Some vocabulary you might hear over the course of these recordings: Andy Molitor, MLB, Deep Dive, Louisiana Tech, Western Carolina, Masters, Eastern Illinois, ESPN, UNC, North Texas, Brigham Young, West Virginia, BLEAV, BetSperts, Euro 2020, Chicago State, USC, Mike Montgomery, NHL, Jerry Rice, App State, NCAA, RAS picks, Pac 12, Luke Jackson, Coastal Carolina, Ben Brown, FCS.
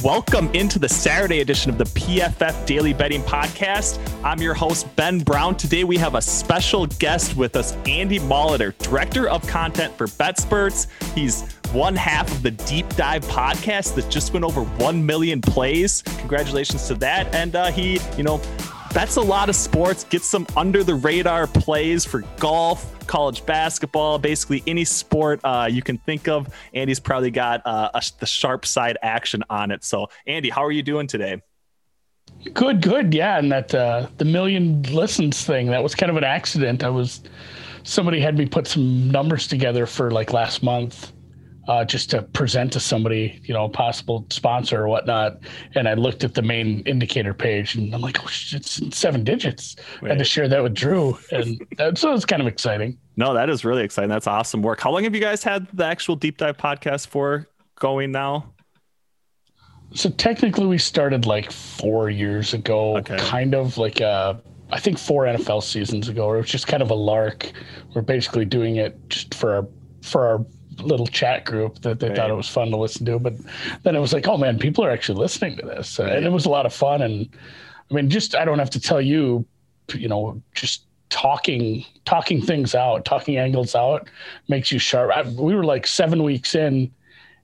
Welcome into the Saturday edition of the PFF Daily Betting Podcast. I'm your host, Ben Brown. Today we have a special guest with us, Andy Molitor, Director of Content for BetSperts. He's one half of the Deep Dive podcast that just went over 1 million plays. Congratulations to that. And he, bets a lot of sports, gets some under the radar plays for golf, college basketball, basically any sport you can think of. Andy's probably got the sharp side action on it. So Andy, how are you doing today? Good. Yeah. And that the million listens thing, that was kind of an accident. Somebody had me put some numbers together for like last month just to present to somebody, a possible sponsor or whatnot. And I looked at the main indicator page and I'm like, oh, it's in 7 digits. Right. I had to share that with Drew. And so it's kind of exciting. No, that is really exciting. That's awesome work. How long have you guys had the actual Deep Dive podcast for going now? So technically we started like 4 years ago, Okay. Kind of like, I think 4 NFL seasons ago, or it was just kind of a lark. We're basically doing it just for our little chat group that they thought it was fun to listen to, but then it was like, oh man, people are actually listening to this. And it was a lot of fun. And I mean, I don't have to tell you, just talking things out, talking angles out makes you sharp. We were like 7 weeks in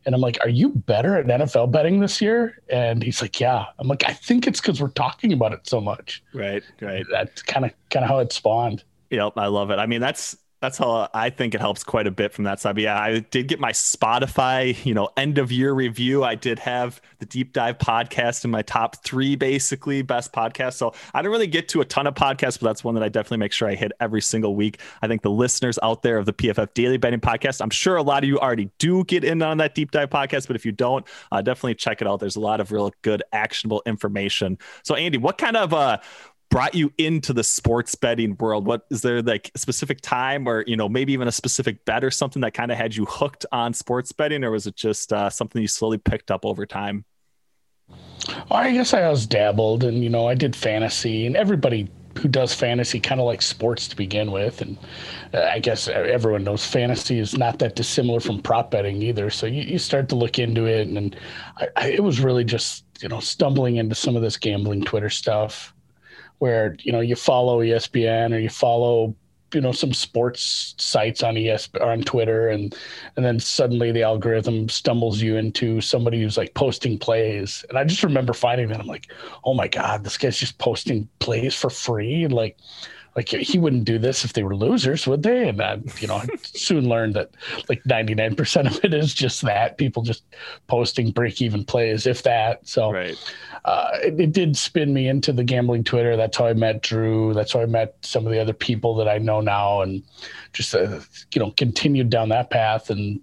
and I'm like, are you better at NFL betting this year? And he's like, yeah. I'm like, I think it's because we're talking about it so much. Right. That's kind of how it spawned. Yep. I love it. I mean, that's how I think it helps quite a bit from that side. But yeah, I did get my Spotify, end of year review. I did have the Deep Dive podcast in my top 3, basically best podcasts. So I don't really get to a ton of podcasts, but that's one that I definitely make sure I hit every single week. I think the listeners out there of the PFF Daily Betting Podcast, I'm sure a lot of you already do get in on that Deep Dive podcast, but if you don't, definitely check it out. There's a lot of real good, actionable information. So Andy, what kind of, brought you into the sports betting world? What is there like a specific time or, maybe even a specific bet or something that kind of had you hooked on sports betting, or was it just something you slowly picked up over time? Well, I guess I always dabbled and, I did fantasy, and everybody who does fantasy kind of likes sports to begin with. And I guess everyone knows fantasy is not that dissimilar from prop betting either. So you start to look into it, and it was really just, stumbling into some of this gambling Twitter stuff, where, you follow ESPN or you follow, some sports sites on ESPN or on Twitter. And then suddenly the algorithm stumbles you into somebody who's like posting plays. And I just remember finding that. I'm like, oh my God, this guy's just posting plays for free. And like he wouldn't do this if they were losers, would they? And I, I soon learned that like 99% of it is just that, people just posting break-even plays, if that. So it did spin me into the gambling Twitter. That's how I met Drew. That's how I met some of the other people that I know now, and just, continued down that path, and,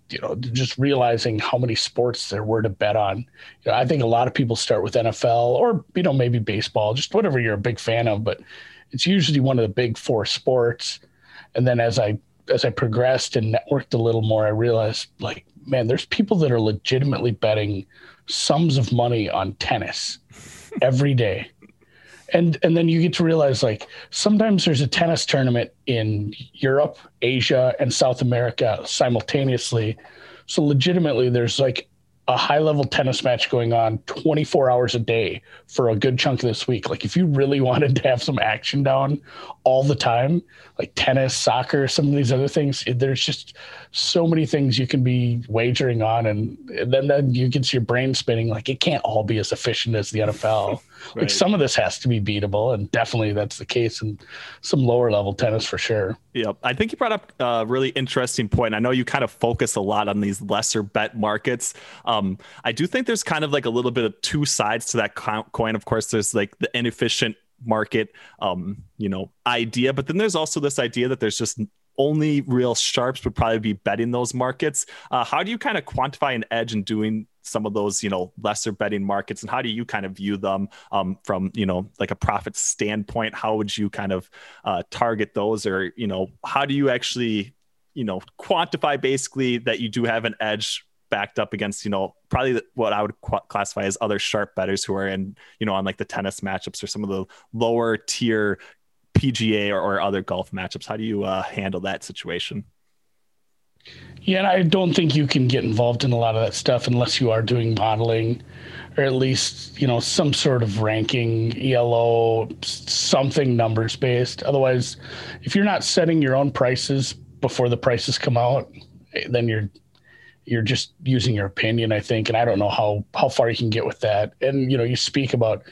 just realizing how many sports there were to bet on. I think a lot of people start with NFL or, maybe baseball, just whatever you're a big fan of, but it's usually one of the big 4 sports. And then as I progressed and networked a little more, I realized like, man, there's people that are legitimately betting sums of money on tennis every day. And then you get to realize like sometimes there's a tennis tournament in Europe, Asia, and South America simultaneously. So legitimately there's like a high-level tennis match going on 24 hours a day for a good chunk of this week. Like if you really wanted to have some action down all the time, like tennis, soccer, some of these other things, there's just so many things you can be wagering on. And then you get your brain spinning. Like it can't all be as efficient as the NFL. Right. Like some of this has to be beatable, and definitely that's the case in some lower level tennis for sure. Yep. I think you brought up a really interesting point. I know you kind of focus a lot on these lesser bet markets. I do think there's kind of like a little bit of two sides to that coin. Of course, there's like the inefficient market, idea, but then there's also this idea that there's just only real sharps would probably be betting those markets. How do you kind of quantify an edge in doing some of those, lesser betting markets, and how do you kind of view them from, like a profit standpoint? How would you kind of target those, or, how do you actually, quantify basically that you do have an edge backed up against, you know, probably what I would classify as other sharp bettors who are in, you know, on like the tennis matchups or some of the lower tier PGA or other golf matchups. How do you handle that situation? Yeah, and I don't think you can get involved in a lot of that stuff unless you are doing modeling or at least, you know, some sort of ranking, ELO, something numbers based. Otherwise, if you're not setting your own prices before the prices come out, then you're just using your opinion, I think. And I don't know how far you can get with that. And, you know, you speak about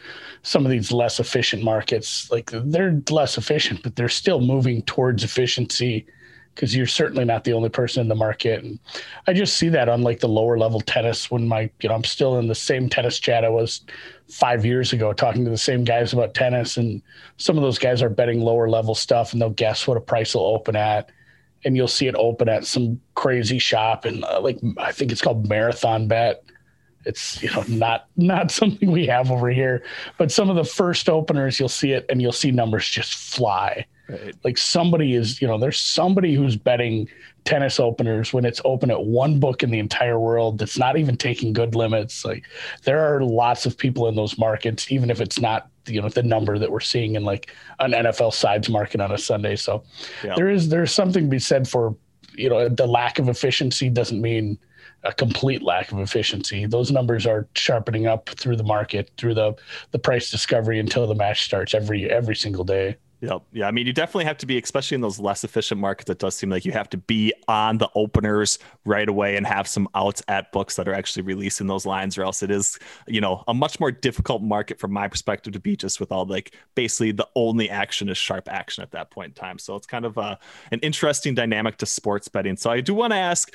some of these less efficient markets, like they're less efficient, but they're still moving towards efficiency because you're certainly not the only person in the market. And I just see that on like the lower level tennis when I'm still in the same tennis chat I was 5 years ago, talking to the same guys about tennis. And some of those guys are betting lower level stuff and they'll guess what a price will open at. And you'll see it open at some crazy shop, and I think it's called Marathon Bet. It's, you know, not something we have over here, but some of the first openers you'll see it, and you'll see numbers just fly. Right. Like somebody is, you know, there's somebody who's betting tennis openers when it's open at one book in the entire world that's not even taking good limits. Like there are lots of people in those markets, even if it's not, you know, the number that we're seeing in like an NFL sides market on a Sunday. So yeah. There's something to be said for, you know, the lack of efficiency doesn't mean a complete lack of efficiency. Those numbers are sharpening up through the market, through the price discovery until the match starts every single day. Yep. Yeah. I mean, you definitely have to be, especially in those less efficient markets, it does seem like you have to be on the openers right away and have some outs at books that are actually releasing those lines, or else it is, you know, a much more difficult market from my perspective to be just with all like basically the only action is sharp action at that point in time. So it's kind of an interesting dynamic to sports betting. So I do want to ask,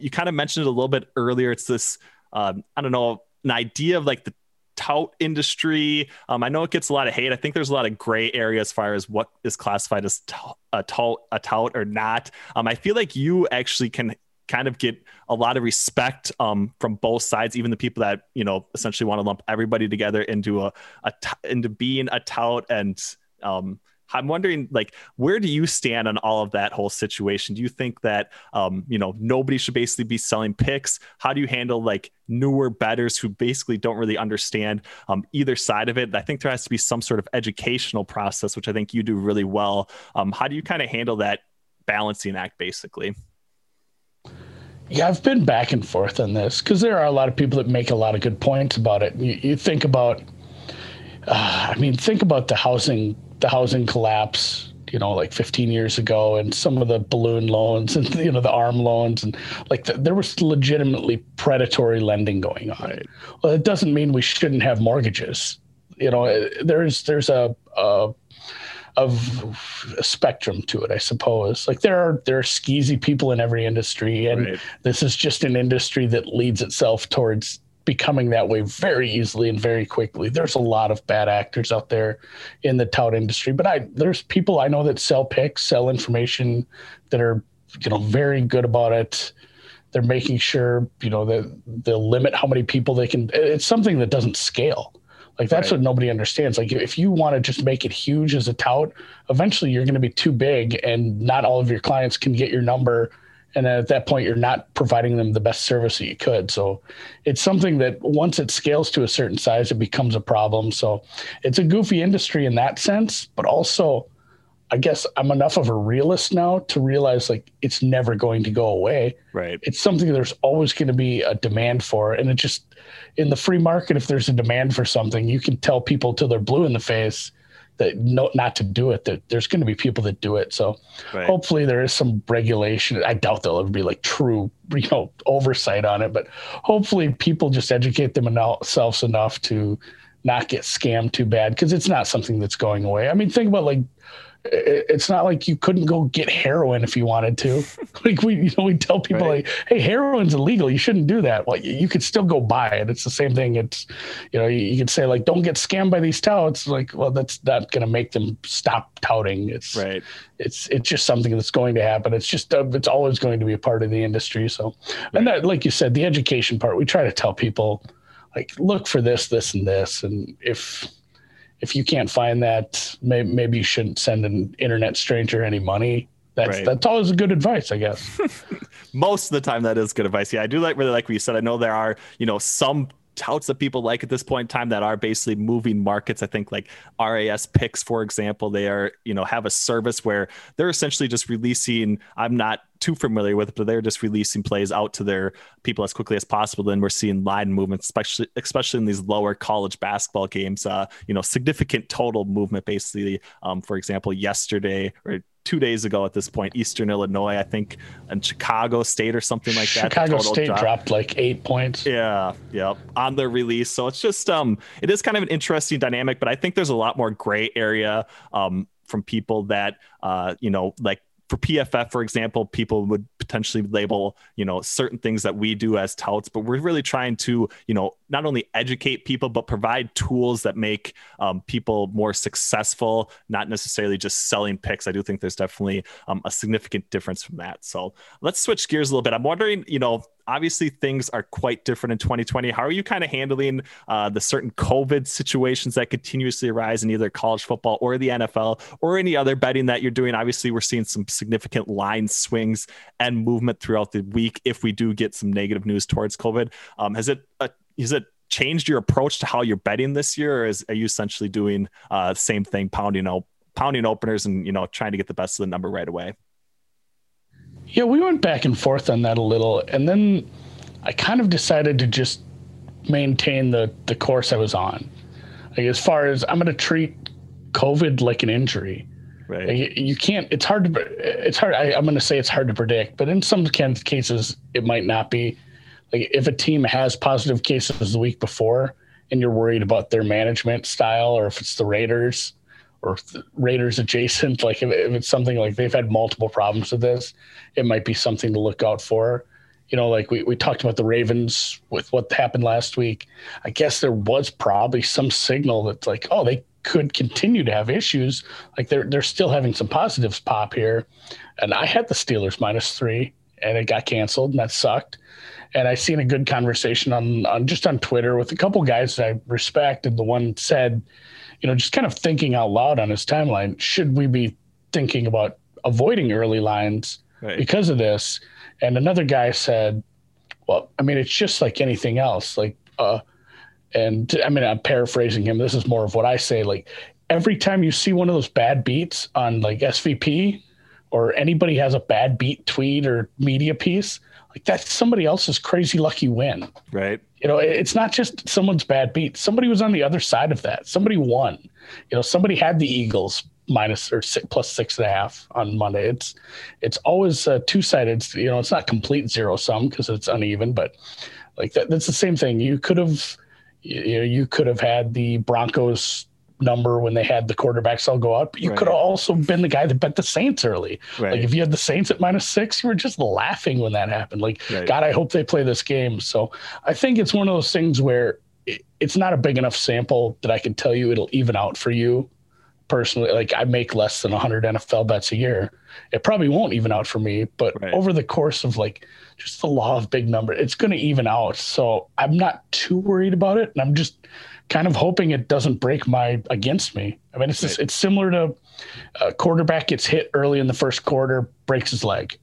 you kind of mentioned it a little bit earlier. It's this, I don't know, an idea of like the tout industry. I know it gets a lot of hate. I think there's a lot of gray area as far as what is classified as a tout or not. I feel like you actually can kind of get a lot of respect from both sides, even the people that, you know, essentially want to lump everybody together into into being a tout. And I'm wondering, like, where do you stand on all of that whole situation? Do you think that, you know, nobody should basically be selling picks? How do you handle like newer bettors who basically don't really understand either side of it? I think there has to be some sort of educational process, which I think you do really well. How do you kind of handle that balancing act basically? Yeah, I've been back and forth on this because there are a lot of people that make a lot of good points about it. You think about, think about the housing collapse, you know, like 15 years ago, and some of the balloon loans and, you know, the arm loans, and like there was legitimately predatory lending going on. Right. Well, it doesn't mean we shouldn't have mortgages. You know, there's a spectrum to it, I suppose. Like there are skeezy people in every industry, and right. This is just an industry that leads itself towards becoming that way very easily and very quickly. There's a lot of bad actors out there in the tout industry, but there's people I know that sell picks, sell information that are, you know, very good about it. They're making sure, you know, that they'll limit how many people they can. It's something that doesn't scale. Like that's right. What nobody understands. Like if you want to just make it huge as a tout, eventually you're going to be too big and not all of your clients can get your number. And at that point, you're not providing them the best service that you could. So it's something that once it scales to a certain size, it becomes a problem. So it's a goofy industry in that sense. But also, I guess I'm enough of a realist now to realize like it's never going to go away. Right. It's something there's always going to be a demand for. And it just in the free market, if there's a demand for something, you can tell people till they're blue in the face that not to do it, that there's going to be people that do it. So right. Hopefully there is some regulation. I doubt there'll ever be like true, you know, oversight on it, but hopefully people just educate themselves enough to not get scammed too bad. Cause it's not something that's going away. I mean, think about like, it's not like you couldn't go get heroin if you wanted to. Like we tell people right. Like, hey, heroin's illegal. You shouldn't do that. Well, you could still go buy it. It's the same thing. It's, you know, you could say like, don't get scammed by these touts. Like, well, that's not going to make them stop touting. It's right. It's just something that's going to happen. It's just, it's always going to be a part of the industry. So, right. And that, like you said, the education part, we try to tell people like, look for this, this, and this. And if you can't find that, maybe you shouldn't send an internet stranger any money. That's always good advice, I guess. Most of the time that is good advice. Yeah, I do really like what you said. I know there are, some touts that people like at this point in time that are basically moving markets. I think like RAS picks, for example, they are, have a service where they're essentially just releasing, I'm not too familiar with it, but they're just releasing plays out to their people as quickly as possible. Then we're seeing line movement, especially in these lower college basketball games, significant total movement, basically. For example, yesterday or 2 days ago at this point, Eastern Illinois, I think, and Chicago State or something like that. Chicago State dropped like 8 points. Yeah, on their release. So it's just, it is kind of an interesting dynamic, but I think there's a lot more gray area from people that, like for PFF, for example, people would potentially label, certain things that we do as touts, but we're really trying to, not only educate people, but provide tools that make people more successful, not necessarily just selling picks. I do think there's definitely a significant difference from that. So let's switch gears a little bit. I'm wondering, obviously things are quite different in 2020. How are you kind of handling the certain COVID situations that continuously arise in either college football or the NFL or any other betting that you're doing? Obviously we're seeing some significant line swings and movement throughout the week. If we do get some negative news towards COVID, has it changed your approach to how you're betting this year? Or are you essentially doing the same thing, pounding openers and, trying to get the best of the number right away? Yeah, we went back and forth on that a little, and then I kind of decided to just maintain the course I was on. Like, as far as I'm going to treat COVID like an injury, right? Like, you can't. It's hard. I'm going to say it's hard to predict, but in some cases, it might not be. Like, if a team has positive cases the week before, and you're worried about their management style, or if it's the Raiders. Or Raiders adjacent, like if it's something like they've had multiple problems with this, it might be something to look out for. Like we talked about the Ravens with what happened last week. I guess there was probably some signal that's like, oh, they could continue to have issues. Like they're still having some positives pop here. And I had the Steelers -3 and it got canceled and that sucked. And I seen a good conversation on Twitter with a couple guys that I respect. And the one said, just kind of thinking out loud on his timeline, should we be thinking about avoiding early lines because of this? And another guy said, well, I mean, it's just like anything else. Like, and I mean, I'm paraphrasing him. This is more of what I say. Like every time you see one of those bad beats on like SVP or anybody has a bad beat tweet or media piece, like that's somebody else's crazy lucky win. Right. It's not just someone's bad beat. Somebody was on the other side of that. Somebody won. Somebody had the Eagles +6.5 on Monday. It's always two-sided. It's not complete zero sum because it's uneven, but like that's the same thing. You could have had the Broncos number when they had the quarterbacks all go out, but you could have also been the guy that bet the Saints early. Like if you had the Saints at -6, you were just laughing when that happened. Like, God, I hope they play this game. So I think it's one of those things where it's not a big enough sample that I can tell you it'll even out for you personally. Like I make less than 100 NFL bets a year. It probably won't even out for me, but over the course of like just the law of big numbers, it's going to even out. So I'm not too worried about it. And I'm just kind of hoping it doesn't break against me. I mean, it's just, it's similar to a quarterback gets hit early in the first quarter, breaks his leg.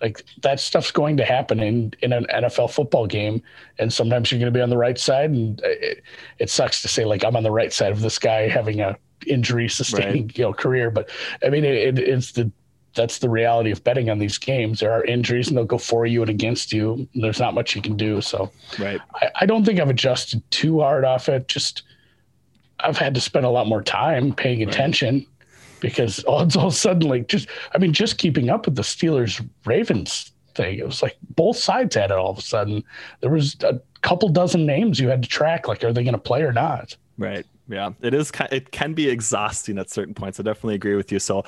Like that stuff's going to happen in an NFL football game. And sometimes you're going to be on the right side. And it sucks to say like, I'm on the right side of this guy having a injury sustaining career. But I mean, that's the reality of betting on these games. There are injuries and they'll go for you and against you. And there's not much you can do. So I don't think I've adjusted too hard off it. Just I've had to spend a lot more time paying attention because odds all of a sudden, like just keeping up with the Steelers Ravens thing. It was like both sides had it all of a sudden. There was a couple dozen names you had to track. Like, are they going to play or not? Right. Yeah, it can be exhausting at certain points. I definitely agree with you. So,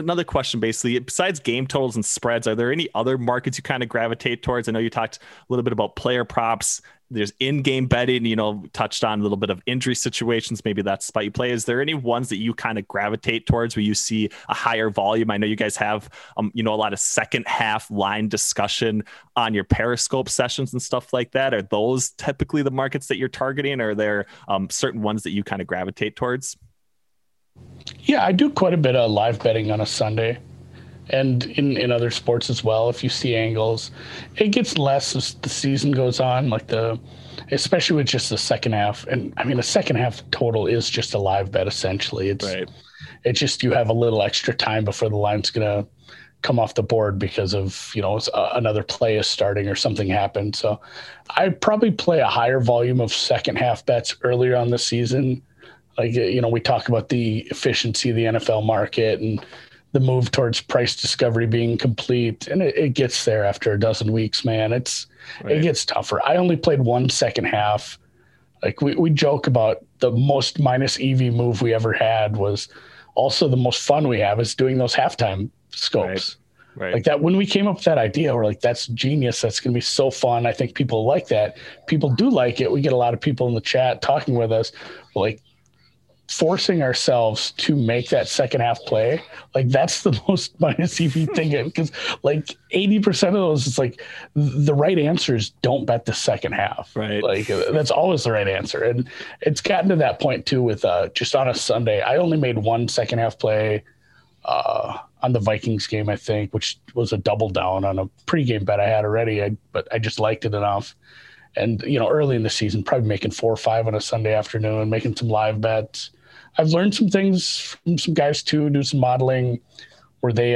another question, basically, besides game totals and spreads, are there any other markets you kind of gravitate towards? I know you talked a little bit about player props. There's in-game betting, touched on a little bit of injury situations. Maybe that's spot you play. Is there any ones that you kind of gravitate towards where you see a higher volume? I know you guys have, a lot of second half line discussion on your Periscope sessions and stuff like that. Are those typically the markets that you're targeting? Are there certain ones that you kind of gravitate towards? Yeah, I do quite a bit of live betting on a Sunday. and in other sports as well, if you see angles, it gets less as the season goes on, like especially with just the second half. And I mean, the second half total is just a live bet, essentially. It's right. It's just you have a little extra time before the line's going to come off the board because of, you know, another play is starting or something happened. So I probably play a higher volume of second half bets earlier on the season. Like, you know, we talk about the efficiency of the NFL market and the move towards price discovery being complete. And it gets there after a dozen weeks, man. It gets tougher. I only played one second half. Like we joke about the most minus EV move we ever had was also the most fun we have is doing those halftime scopes. Right. Like that, when we came up with that idea, we're like, that's genius. That's going to be so fun. I think people like that. People do like it. We get a lot of people in the chat talking with us, like forcing ourselves to make that second half play. Like that's the most minus EV thing. Because like 80% of those, it's like the right answer is don't bet the second half. Right. Like that's always the right answer. And it's gotten to that point too with just on a Sunday, I only made one second half play on the Vikings game, I think, which was a double down on a pregame bet I had already, but I just liked it enough. And, you know, early in the season, probably making 4 or 5 on a Sunday afternoon, making some live bets. I've learned some things from some guys too, do some modeling where they,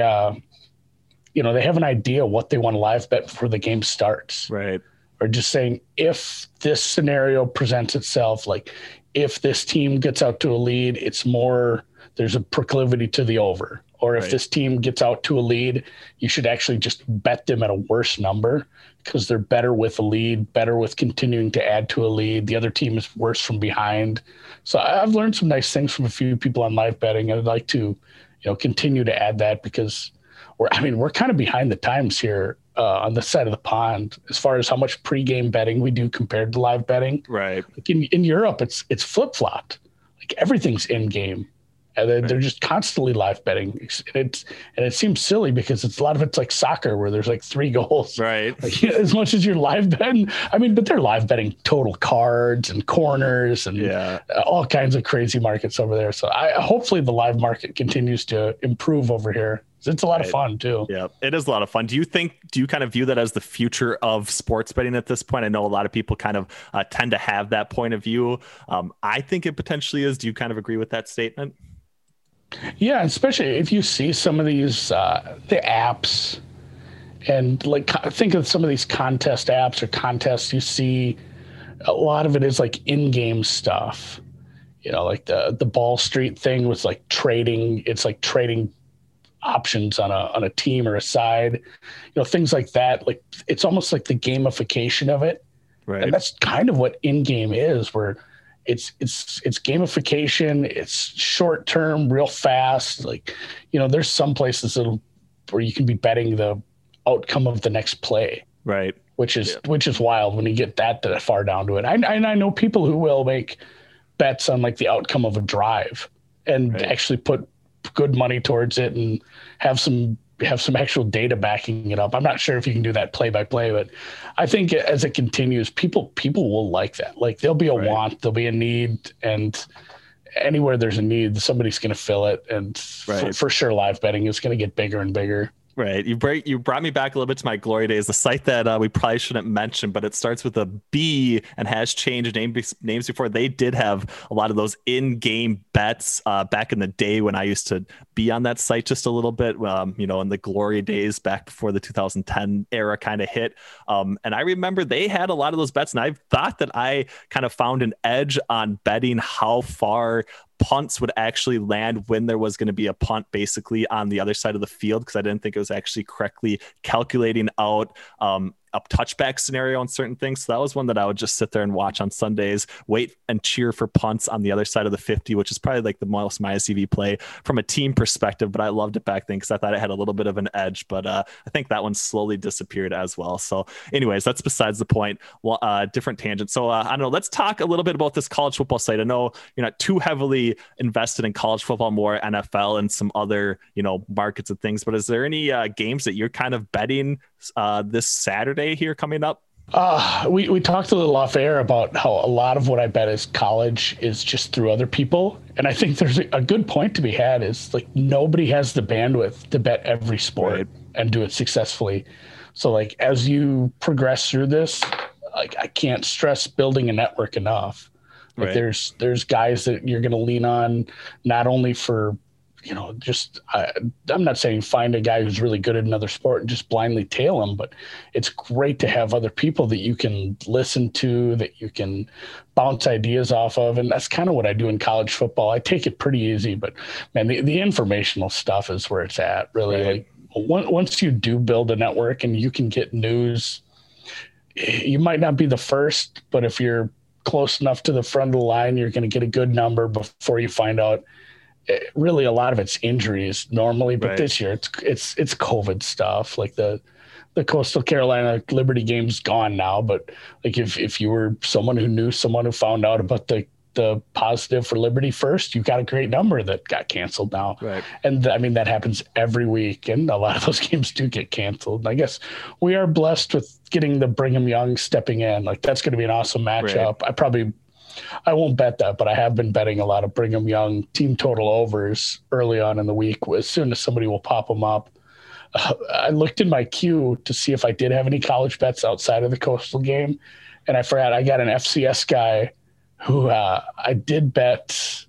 you know, they have an idea what they want to live bet before the game starts. Right. Or just saying, if this scenario presents itself, like if this team gets out to a lead, it's more, there's a proclivity to the over. Or if this team gets out to a lead, you should actually just bet them at a worse number because they're better with a lead, better with continuing to add to a lead. The other team is worse from behind. So I've learned some nice things from a few people on live betting. I'd like to, you know, continue to add that because we're kind of behind the times here on this side of the pond as far as how much pregame betting we do compared to live betting. Right. Like in Europe, it's flip-flopped. Like everything's in game. And they're just constantly live betting. And it seems silly because a lot of it's like soccer where there's like 3 goals. Right. Like, as much as you're live betting. I mean, but they're live betting total cards and corners and all kinds of crazy markets over there. So hopefully the live market continues to improve over here. It's a lot of fun too. Yeah, it is a lot of fun. Do you kind of view that as the future of sports betting at this point? I know a lot of people kind of tend to have that point of view. I think it potentially is. Do you kind of agree with that statement? Yeah, especially if you see some of these, the apps and like, think of some of these contest apps or contests you see, a lot of it is like in-game stuff, you know, like the Ball Street thing was like trading. It's like trading options on a team or a side, you know, things like that. Like it's almost like the gamification of it. Right. And that's kind of what in-game is where it's gamification. It's short term, real fast. Like, you know, there's some places where you can be betting the outcome of the next play, right? Which is wild when you get that far down to it. I know people who will make bets on like the outcome of a drive and actually put good money towards it and have some actual data backing it up. I'm not sure if you can do that play by play, but I think as it continues, people will like that. Like there'll be a want, there'll be a need, and anywhere there's a need, somebody's going to fill it. And for sure, live betting is going to get bigger and bigger. Right. You brought me back a little bit to my glory days, the site that we probably shouldn't mention, but it starts with a B and has changed names before. They did have a lot of those in-game bets back in the day when I used to be on that site just a little bit, you know, in the glory days back before the 2010 era kind of hit. And I remember they had a lot of those bets, and I thought that I kind of found an edge on betting how far punts would actually land when there was going to be a punt basically on the other side of the field, because I didn't think it was actually correctly calculating out a touchback scenario on certain things. So that was one that I would just sit there and watch on Sundays, wait and cheer for punts on the other side of the 50, which is probably like the most minus EV play from a team perspective. But I loved it back then because I thought it had a little bit of an edge, but I think that one slowly disappeared as well. So anyways, that's besides the point. Well, different tangent. So I don't know, let's talk a little bit about this college football site. I know you're not too heavily invested in college football, more NFL and some other, you know, markets and things, but is there any games that you're kind of betting this Saturday here coming up? We talked a little off air about how a lot of what I bet is college is just through other people. And I think there's a good point to be had is like nobody has the bandwidth to bet every sport and do it successfully. So like as you progress through this, like I can't stress building a network enough. Like there's guys that you're going to lean on not only for, you know, just I'm not saying find a guy who's really good at another sport and just blindly tail him, but it's great to have other people that you can listen to, that you can bounce ideas off of. And that's kind of what I do in college football. I take it pretty easy, but man, the informational stuff is where it's at really. Right. Like, once you do build a network and you can get news, you might not be the first, but if you're close enough to the front of the line, you're going to get a good number before you find out. Really a lot of it's injuries normally, but this year it's COVID stuff. Like the Coastal Carolina Liberty game's gone now, but like if you were someone who knew someone who found out about the positive for Liberty first, you got a great number that got canceled now. Right. And I mean, that happens every week and a lot of those games do get canceled. And I guess we are blessed with getting the Brigham Young stepping in. Like that's going to be an awesome matchup. Right. I won't bet that, but I have been betting a lot of Brigham Young team total overs early on in the week. As soon as somebody will pop them up, I looked in my queue to see if I did have any college bets outside of the Coastal game. And I forgot I got an FCS guy who I did bet.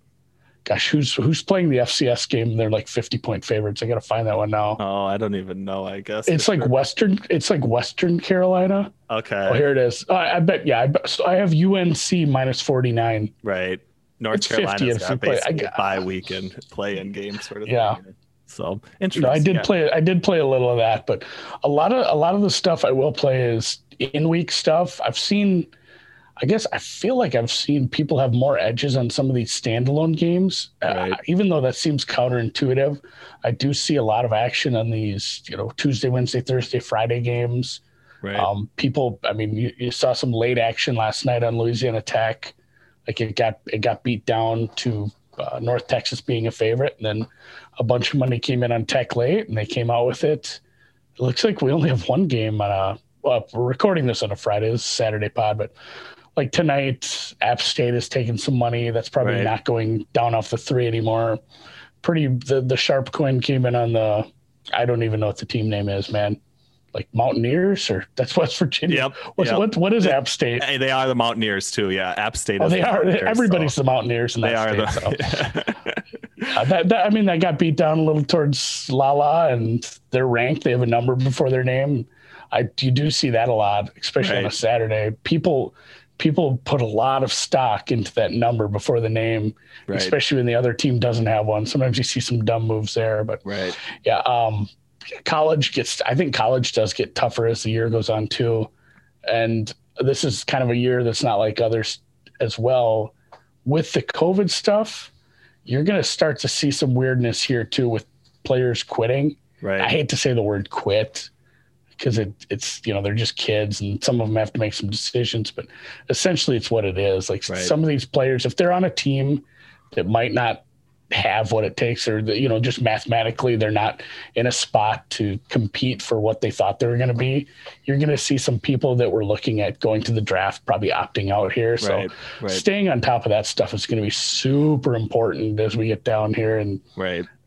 Gosh, who's playing the FCS game? They're like 50-point favorites. I got to find that one now. Oh, I don't even know. I guess it's like Western Carolina. Okay. Oh, here it is. I bet. Yeah. So I have UNC minus 49. Right. North Carolina's got basically bye weekend play-in game sort of thing. Yeah. So interesting. No, I did play a little of that, but a lot of the stuff I will play is in week stuff. I feel like I've seen people have more edges on some of these standalone games, even though that seems counterintuitive. I do see a lot of action on these, you know, Tuesday, Wednesday, Thursday, Friday games. Right. People, I mean, you saw some late action last night on Louisiana Tech. Like it got beat down to North Texas being a favorite, and then a bunch of money came in on Tech late, and they came out with it. It looks like we only have one game on we're recording this on a Friday. This is Saturday pod, but. Like tonight, App State is taking some money. That's probably not going down off the 3 anymore. The sharp coin came in on the, I don't even know what the team name is, man. Like Mountaineers, or that's West Virginia. Yep. What is App State? Hey, they are the Mountaineers too. Yeah, App State. Oh, they are. Everybody's the Mountaineers in that state. That got beat down a little towards Lala, and they're ranked. They have a number before their name. You do see that a lot, especially on a Saturday. People put a lot of stock into that number before the name, especially when the other team doesn't have one. Sometimes you see some dumb moves there, but yeah. I think college does get tougher as the year goes on too. And this is kind of a year that's not like others as well. With the COVID stuff, you're going to start to see some weirdness here too with players quitting. Right. I hate to say the word quit, because it's, you know, they're just kids and some of them have to make some decisions, but essentially it's what it is. Like some of these players, if they're on a team that might not have what it takes, or, you know, just mathematically, they're not in a spot to compete for what they thought they were going to be. You're going to see some people that were looking at going to the draft, probably opting out here. So staying on top of that stuff is going to be super important as we get down here. And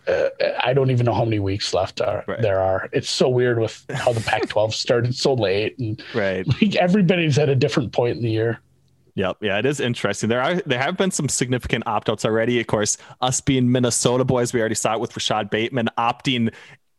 I don't even know how many weeks left there are. It's so weird with how the Pac 12 started so late, and like everybody's at a different point in the year. Yep. Yeah, it is interesting. There have been some significant opt-outs already. Of course, us being Minnesota boys, we already saw it with Rashad Bateman opting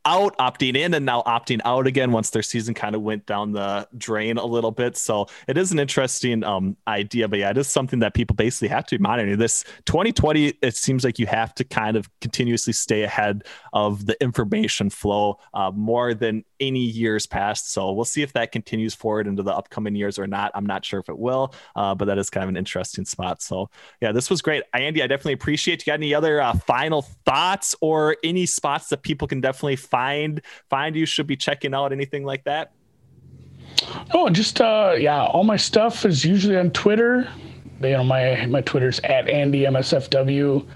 out, opting in, and now opting out again once their season kind of went down the drain a little bit. So it is an interesting idea, but yeah, it is something that people basically have to be monitoring. This 2020, it seems like you have to kind of continuously stay ahead of the information flow more than any years past. So we'll see if that continues forward into the upcoming years or not. I'm not sure if it will, but that is kind of an interesting spot. So yeah, this was great. Andy, I definitely appreciate you. Got any other final thoughts or any spots that people can definitely find you should be checking out, anything like that? Oh, just all my stuff is usually on Twitter. You know, my Twitter's @AndyMSFW.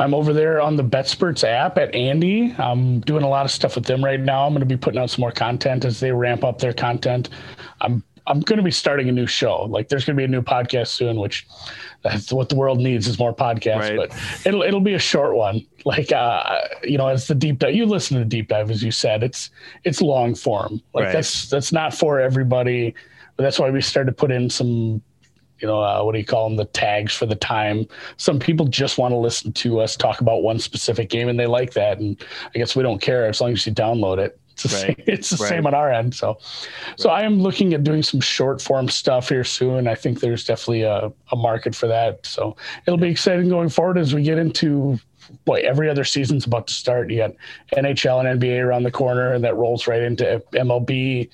I'm over there on the BetSperts app @Andy. I'm doing a lot of stuff with them right now. I'm going to be putting out some more content as they ramp up their content. I'm I'm going to be starting a new show. Like, there's going to be a new podcast soon, which that's what the world needs is more podcasts, right. But it'll be a short one. Like, it's the Deep Dive. You listen to the Deep Dive, as you said, it's long form. Like, right. That's not for everybody, but that's why we started to put in some, what do you call them? The tags for the time. Some people just want to listen to us talk about one specific game and they like that. And I guess we don't care as long as you download it. It's the same on our end. So I am looking at doing some short form stuff here soon. I think there's definitely a market for that. So it'll be exciting going forward as we get into, every other season's about to start. You got NHL and NBA around the corner, and that rolls right into MLB.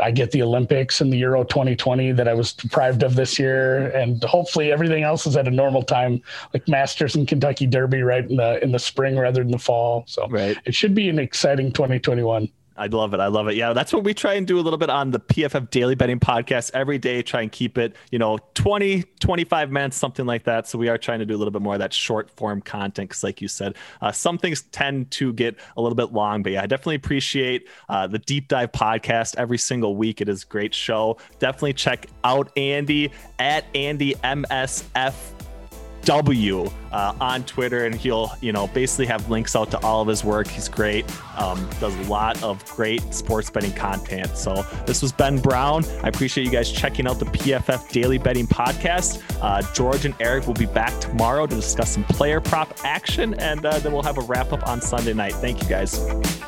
I get the Olympics and the Euro 2020 that I was deprived of this year, and hopefully everything else is at a normal time, like Masters and Kentucky Derby right in the spring rather than the fall. So It should be an exciting 2021. I love it. Yeah, that's what we try and do a little bit on the PFF Daily Betting Podcast every day. Try and keep it, 20, 25 minutes, something like that. So we are trying to do a little bit more of that short form content because, like you said, some things tend to get a little bit long. But yeah, I definitely appreciate the Deep Dive Podcast every single week. It is a great show. Definitely check out Andy at Andy MSF. W on Twitter, and he'll basically have links out to all of his work. He's great, does a lot of great sports betting content. So this was Ben Brown. I appreciate you guys checking out the PFF Daily Betting Podcast. George and Eric will be back tomorrow to discuss some player prop action, and then we'll have a wrap up on Sunday night. Thank you guys.